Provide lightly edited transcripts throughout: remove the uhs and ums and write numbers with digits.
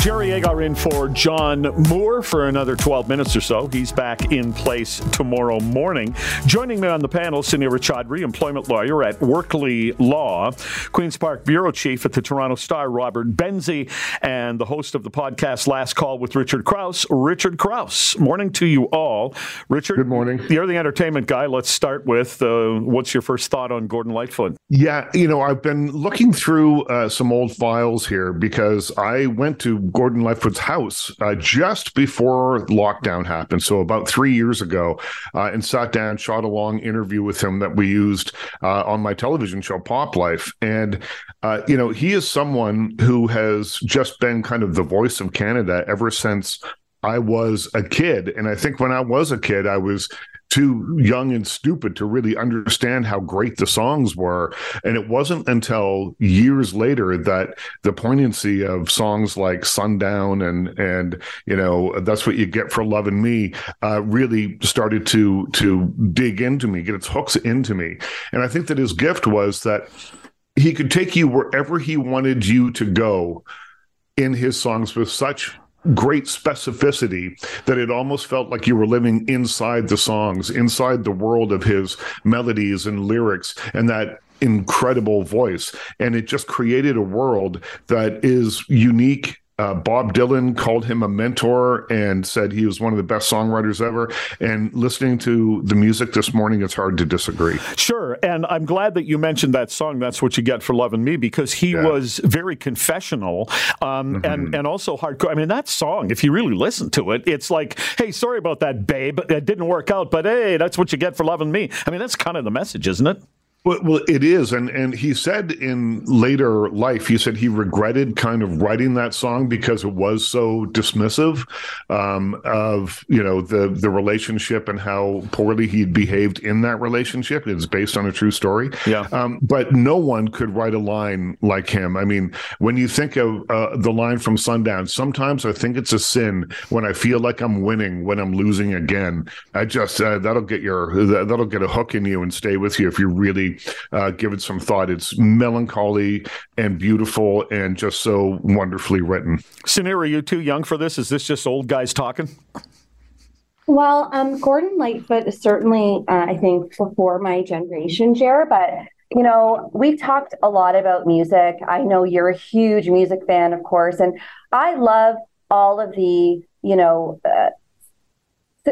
Jerry Agar in for John Moore for another 12 minutes or so. He's back in place tomorrow morning. Joining me on the panel, Sunira Chaudhri, employment lawyer at Workley Law, Queen's Park bureau chief at the Toronto Star, Robert Benzie, and the host of the podcast Last Call with Richard Crouse, Richard Krause. Morning to you all. Richard. Good morning. You're the entertainment guy. Let's start with what's your first thought on Gordon Lightfoot? Yeah, you know, I've been looking through some old files here because I went to Gordon Lightfoot's house just before lockdown happened, so about 3 years ago, and sat down, shot a long interview with him that we used on my television show, Pop Life. And, you know, he is someone who has just been kind of the voice of Canada ever since I was a kid. And I think when I was a kid, I was too young and stupid to really understand how great the songs were. And it wasn't until years later that the poignancy of songs like Sundown and you know, That's What You Get for Lovin' Me really started to dig into me, get its hooks into me. And I think that his gift was that he could take you wherever he wanted you to go in his songs with such great specificity that it almost felt like you were living inside the songs, inside the world of his melodies and lyrics and that incredible voice. And it just created a world that is unique. Bob Dylan called him a mentor and said he was one of the best songwriters ever. And listening to the music this morning, it's hard to disagree. Sure. And I'm glad that you mentioned that song, That's What You Get for Lovin' Me, because he was very confessional and also hardcore. I mean, that song, if you really listen to it, it's like, hey, sorry about that, babe. It didn't work out, but hey, that's what you get for loving me. I mean, that's kind of the message, isn't it? Well, it is. And he said in later life, he said he regretted kind of writing that song because it was so dismissive of, you know, the relationship and how poorly he'd behaved in that relationship. It's based on a true story. Yeah. But no one could write a line like him. I mean, when you think of the line from Sundown, sometimes I think it's a sin when I feel like I'm winning, when I'm losing again. I just, that'll get a hook in you and stay with you if you really give it some thought. It's melancholy and beautiful and just so wonderfully written. Sunira, are you too young for this? Is this just old guys talking? Well, Gordon Lightfoot is certainly, I think, before my generation, Jer, but, you know, we've talked a lot about music. I know you're a huge music fan, of course, and I love all of the, you know,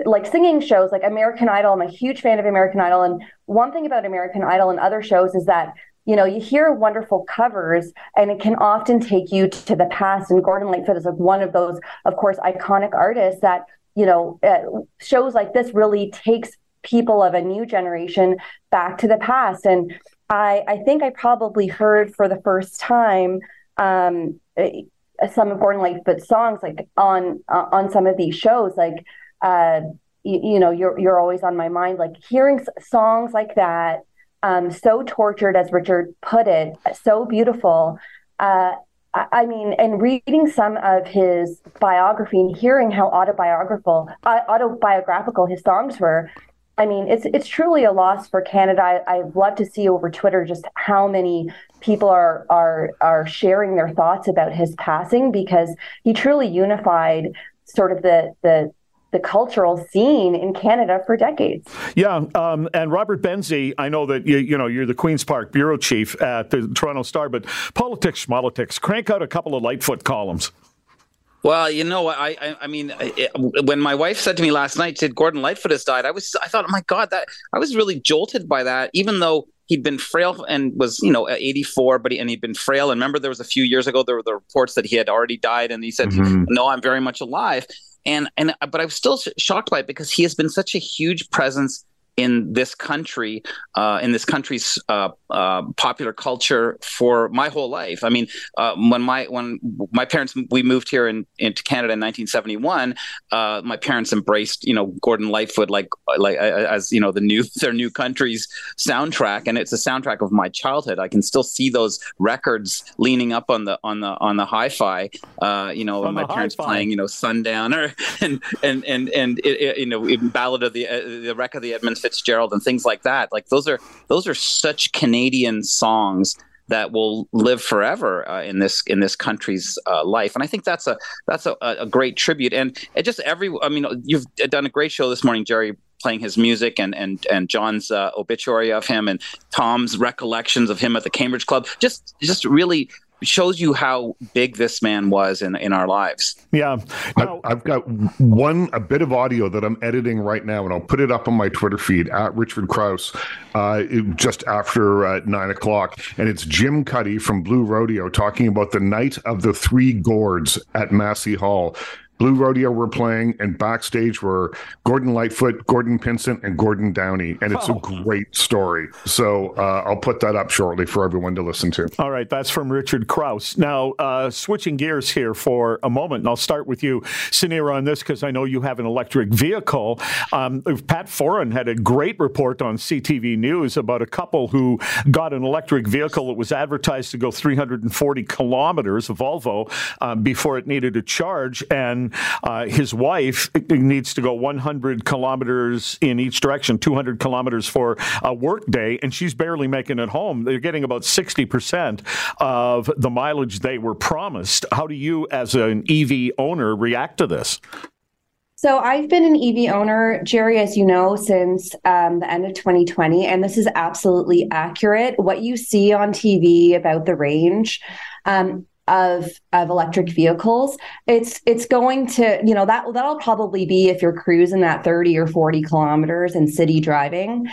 like singing shows like American Idol. I'm a huge fan of American Idol. And one thing about American Idol and other shows is that, you know, you hear wonderful covers and it can often take you to the past. And Gordon Lightfoot is like one of those, of course, iconic artists that, you know, shows like this really takes people of a new generation back to the past. And I think I probably heard for the first time some of Gordon Lightfoot's songs like on some of these shows, like, you know, you're always on my mind, like hearing songs like that, so tortured, as Richard put it, so beautiful. I mean, and reading some of his biography and hearing how autobiographical his songs were, I mean, it's truly a loss for Canada. I'd love to see over Twitter just how many people are sharing their thoughts about his passing, because he truly unified sort of the cultural scene in Canada for decades. Yeah, and Robert Benzie, I know that you know you're the Queen's Park bureau chief at the Toronto Star, but politics, schmolitics, crank out a couple of Lightfoot columns. Well, you know, I mean, when my wife said to me last night, "Did Gordon Lightfoot has died?" I thought, oh my God, that I was really jolted by that, even though he'd been frail and was, you know, 84, and he'd been frail. And remember, there was a few years ago there were the reports that he had already died, and he said, "No, I'm very much alive." But I was still shocked by it because he has been such a huge presence in this country, in this country's popular culture for my whole life. I mean, when my parents, we moved here into Canada in 1971. My parents embraced, you know, Gordon Lightfoot like as you know their new country's soundtrack, and it's a soundtrack of my childhood. I can still see those records leaning up on the hi-fi, you know, my parents playing, you know, Sundowner and you know, Ballad of the Wreck of the Edmunds Fitzgerald and things like that. Like those are such Canadian songs that will live forever in this country's life. And I think that's a great tribute. And it just you've done a great show this morning, Jerry, playing his music and John's obituary of him and Tom's recollections of him at the Cambridge Club. Just really shows you how big this man was in our lives. Yeah. Now, I've got a bit of audio that I'm editing right now, and I'll put it up on my Twitter feed at Richard Krause just after 9 o'clock. And it's Jim Cuddy from Blue Rodeo talking about the night of the Three Gourds at Massey Hall. Blue Rodeo were playing, and backstage were Gordon Lightfoot, Gordon Pinsent, and Gordon Downey. And it's a great story. So I'll put that up shortly for everyone to listen to. All right. That's from Richard Krause. Now, switching gears here for a moment, and I'll start with you, Sunira, on this, because I know you have an electric vehicle. Pat Foran had a great report on CTV News about a couple who got an electric vehicle that was advertised to go 340 kilometers, a Volvo, before it needed a charge. And his wife needs to go 100 kilometers in each direction, 200 kilometers for a work day, and she's barely making it home. They're getting about 60% of the mileage they were promised. How do you, as an EV owner, react to this? So I've been an EV owner, Jerry, as you know, since the end of 2020, and this is absolutely accurate. What you see on TV about the range of electric vehicles, it's going to, you know, that'll probably be, if you're cruising that 30 or 40 kilometers in city driving,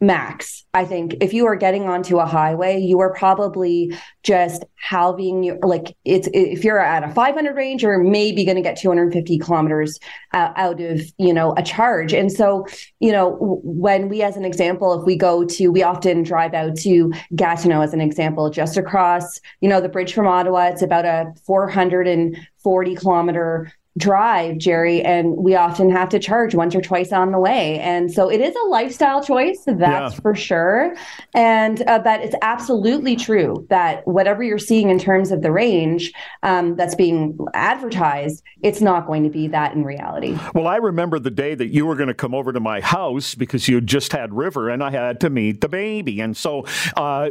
max. I think if you are getting onto a highway, you are probably just halving your, like, it's, if you're at a 500 range, you're maybe going to get 250 kilometers out of, you know, a charge. And so, you know, when we, as an example, if we go to, we often drive out to Gatineau, as an example, just across, you know, the bridge from Ottawa. It's about a 440 kilometer drive, Jerry, and we often have to charge once or twice on the way. And so it is a lifestyle choice, that's for sure. And but it's absolutely true that whatever you're seeing in terms of the range that's being advertised, it's not going to be that in reality. Well, I remember the day that you were going to come over to my house because you just had River and I had to meet the baby. And so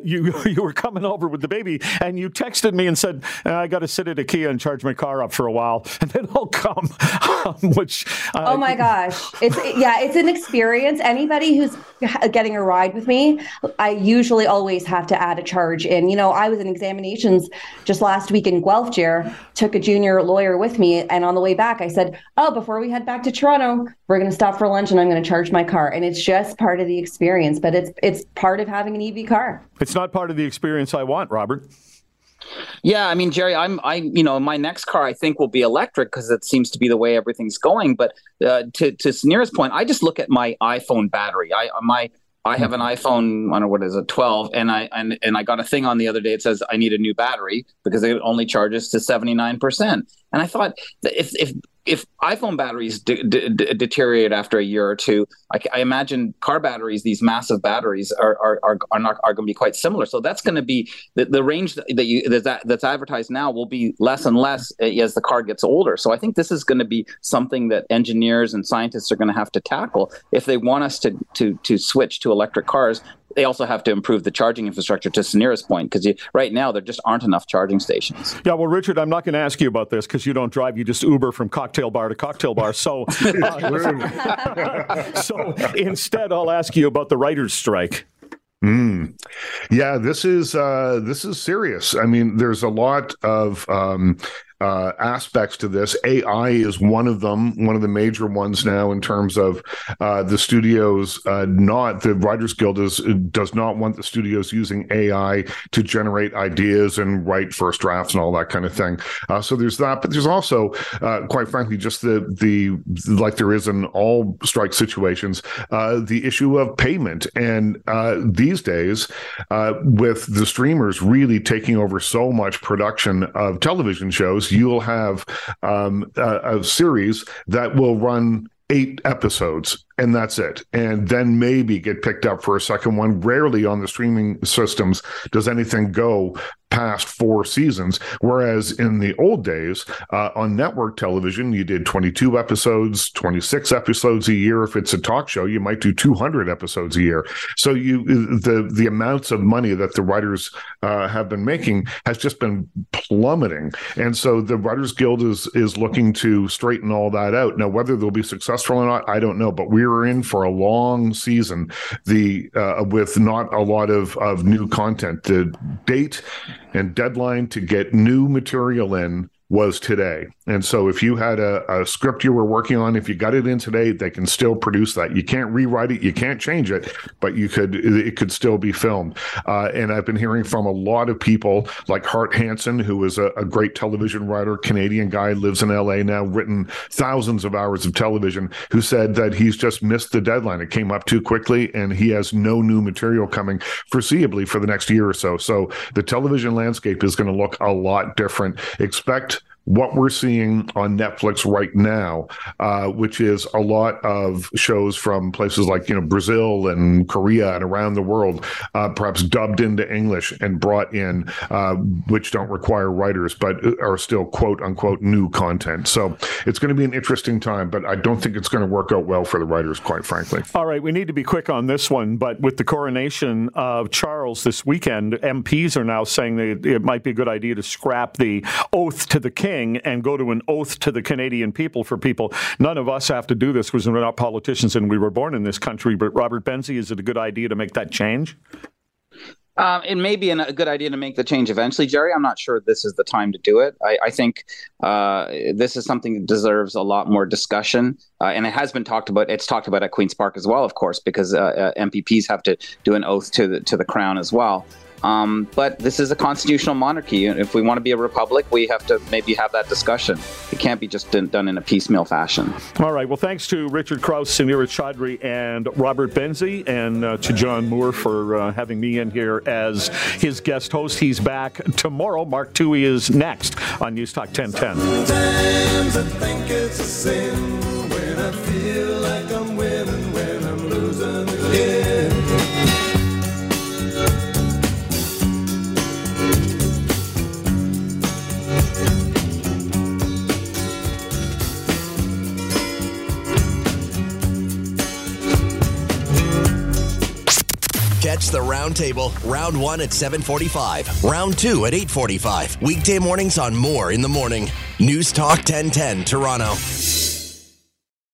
you were coming over with the baby and you texted me and said, I got to sit at a Kia and charge my car up for a while. And then I'll come, which oh my gosh, it's an experience. Anybody who's getting a ride with me, I usually always have to add a charge in. You know, I was in examinations just last week in Guelph, Jer, took a junior lawyer with me, and on the way back I said, before we head back to Toronto, we're going to stop for lunch and I'm going to charge my car. And it's just part of the experience, but it's part of having an EV car. It's not part of the experience I want, Robert. Yeah, I mean, Jerry, I my next car I think will be electric because it seems to be the way everything's going. But to Sunira's point, I just look at my iPhone battery. I have an iPhone, I don't know what it is, a 12, and I got a thing on the other day. It says I need a new battery because it only charges to 79%. And I thought that if iPhone batteries deteriorate after a year or two, I imagine car batteries, these massive batteries, are going to be quite similar. So that's going to be the range that's advertised now will be less and less as the car gets older. So I think this is going to be something that engineers and scientists are going to have to tackle if they want us to switch to electric cars. They also have to improve the charging infrastructure, to Sunira's point, because right now there just aren't enough charging stations. Yeah, well, Richard, I'm not going to ask you about this because you don't drive. You just Uber from cocktail bar to cocktail bar. So, so instead, I'll ask you about the writers' strike. Yeah, this is serious. I mean, there's a lot of aspects to this. AI is one of them, one of the major ones now in terms of the studios. The Writers Guild does not want the studios using AI to generate ideas and write first drafts and all that kind of thing. So there's that, but there's also, quite frankly, just the like there is in all strike situations, the issue of payment. And these days, with the streamers really taking over so much production of television shows, you'll have a series that will run 8 episodes and that's it. And then maybe get picked up for a second one. Rarely on the streaming systems does anything go past four seasons, whereas in the old days, on network television, you did 22 episodes, 26 episodes a year. If it's a talk show, you might do 200 episodes a year. So the amounts of money that the writers have been making has just been plummeting. And so the Writers Guild is looking to straighten all that out. Now, whether they'll be successful or not, I don't know, but we're in for a long season with not a lot of new content. The date and deadline to get new material in was today. And so if you had a script you were working on, if you got it in today, they can still produce that. You can't rewrite it, you can't change it, but it could still be filmed. And I've been hearing from a lot of people like Hart Hansen, who is a great television writer, Canadian guy, lives in LA now, written thousands of hours of television, who said that he's just missed the deadline. It came up too quickly, and he has no new material coming foreseeably for the next year or so. So the television landscape is going to look a lot different. Expect what we're seeing on Netflix right now, which is a lot of shows from places like, Brazil and Korea and around the world, perhaps dubbed into English and brought in, which don't require writers, but are still quote unquote new content. So it's going to be an interesting time, but I don't think it's going to work out well for the writers, quite frankly. All right. We need to be quick on this one, but with the coronation of Charles this weekend, MPs are now saying that it might be a good idea to scrap the oath to the king and go to an oath to the Canadian people for people. None of us have to do this because we're not politicians and we were born in this country. But Robert Benzie, is it a good idea to make that change? It may be a good idea to make the change eventually, Jerry. I'm not sure this is the time to do it. I think this is something that deserves a lot more discussion. And it has been talked about. It's talked about at Queen's Park as well, of course, because MPPs have to do an oath to the Crown as well. But this is a constitutional monarchy. If we want to be a republic, we have to maybe have that discussion. It can't be just done in a piecemeal fashion. All right. Well, thanks to Richard Krause, Sunira Chaudhri, and Robert Benzie, and to John Moore for having me in here as his guest host. He's back tomorrow. Mark Tuohy is next on News Talk 1010. Sometimes I think it's a sin when I feel like I'm winning, when I'm losing again. Catch the Roundtable, Round 1 at 7:45, Round 2 at 8:45. Weekday mornings on Moore in the Morning. News Talk 1010, Toronto.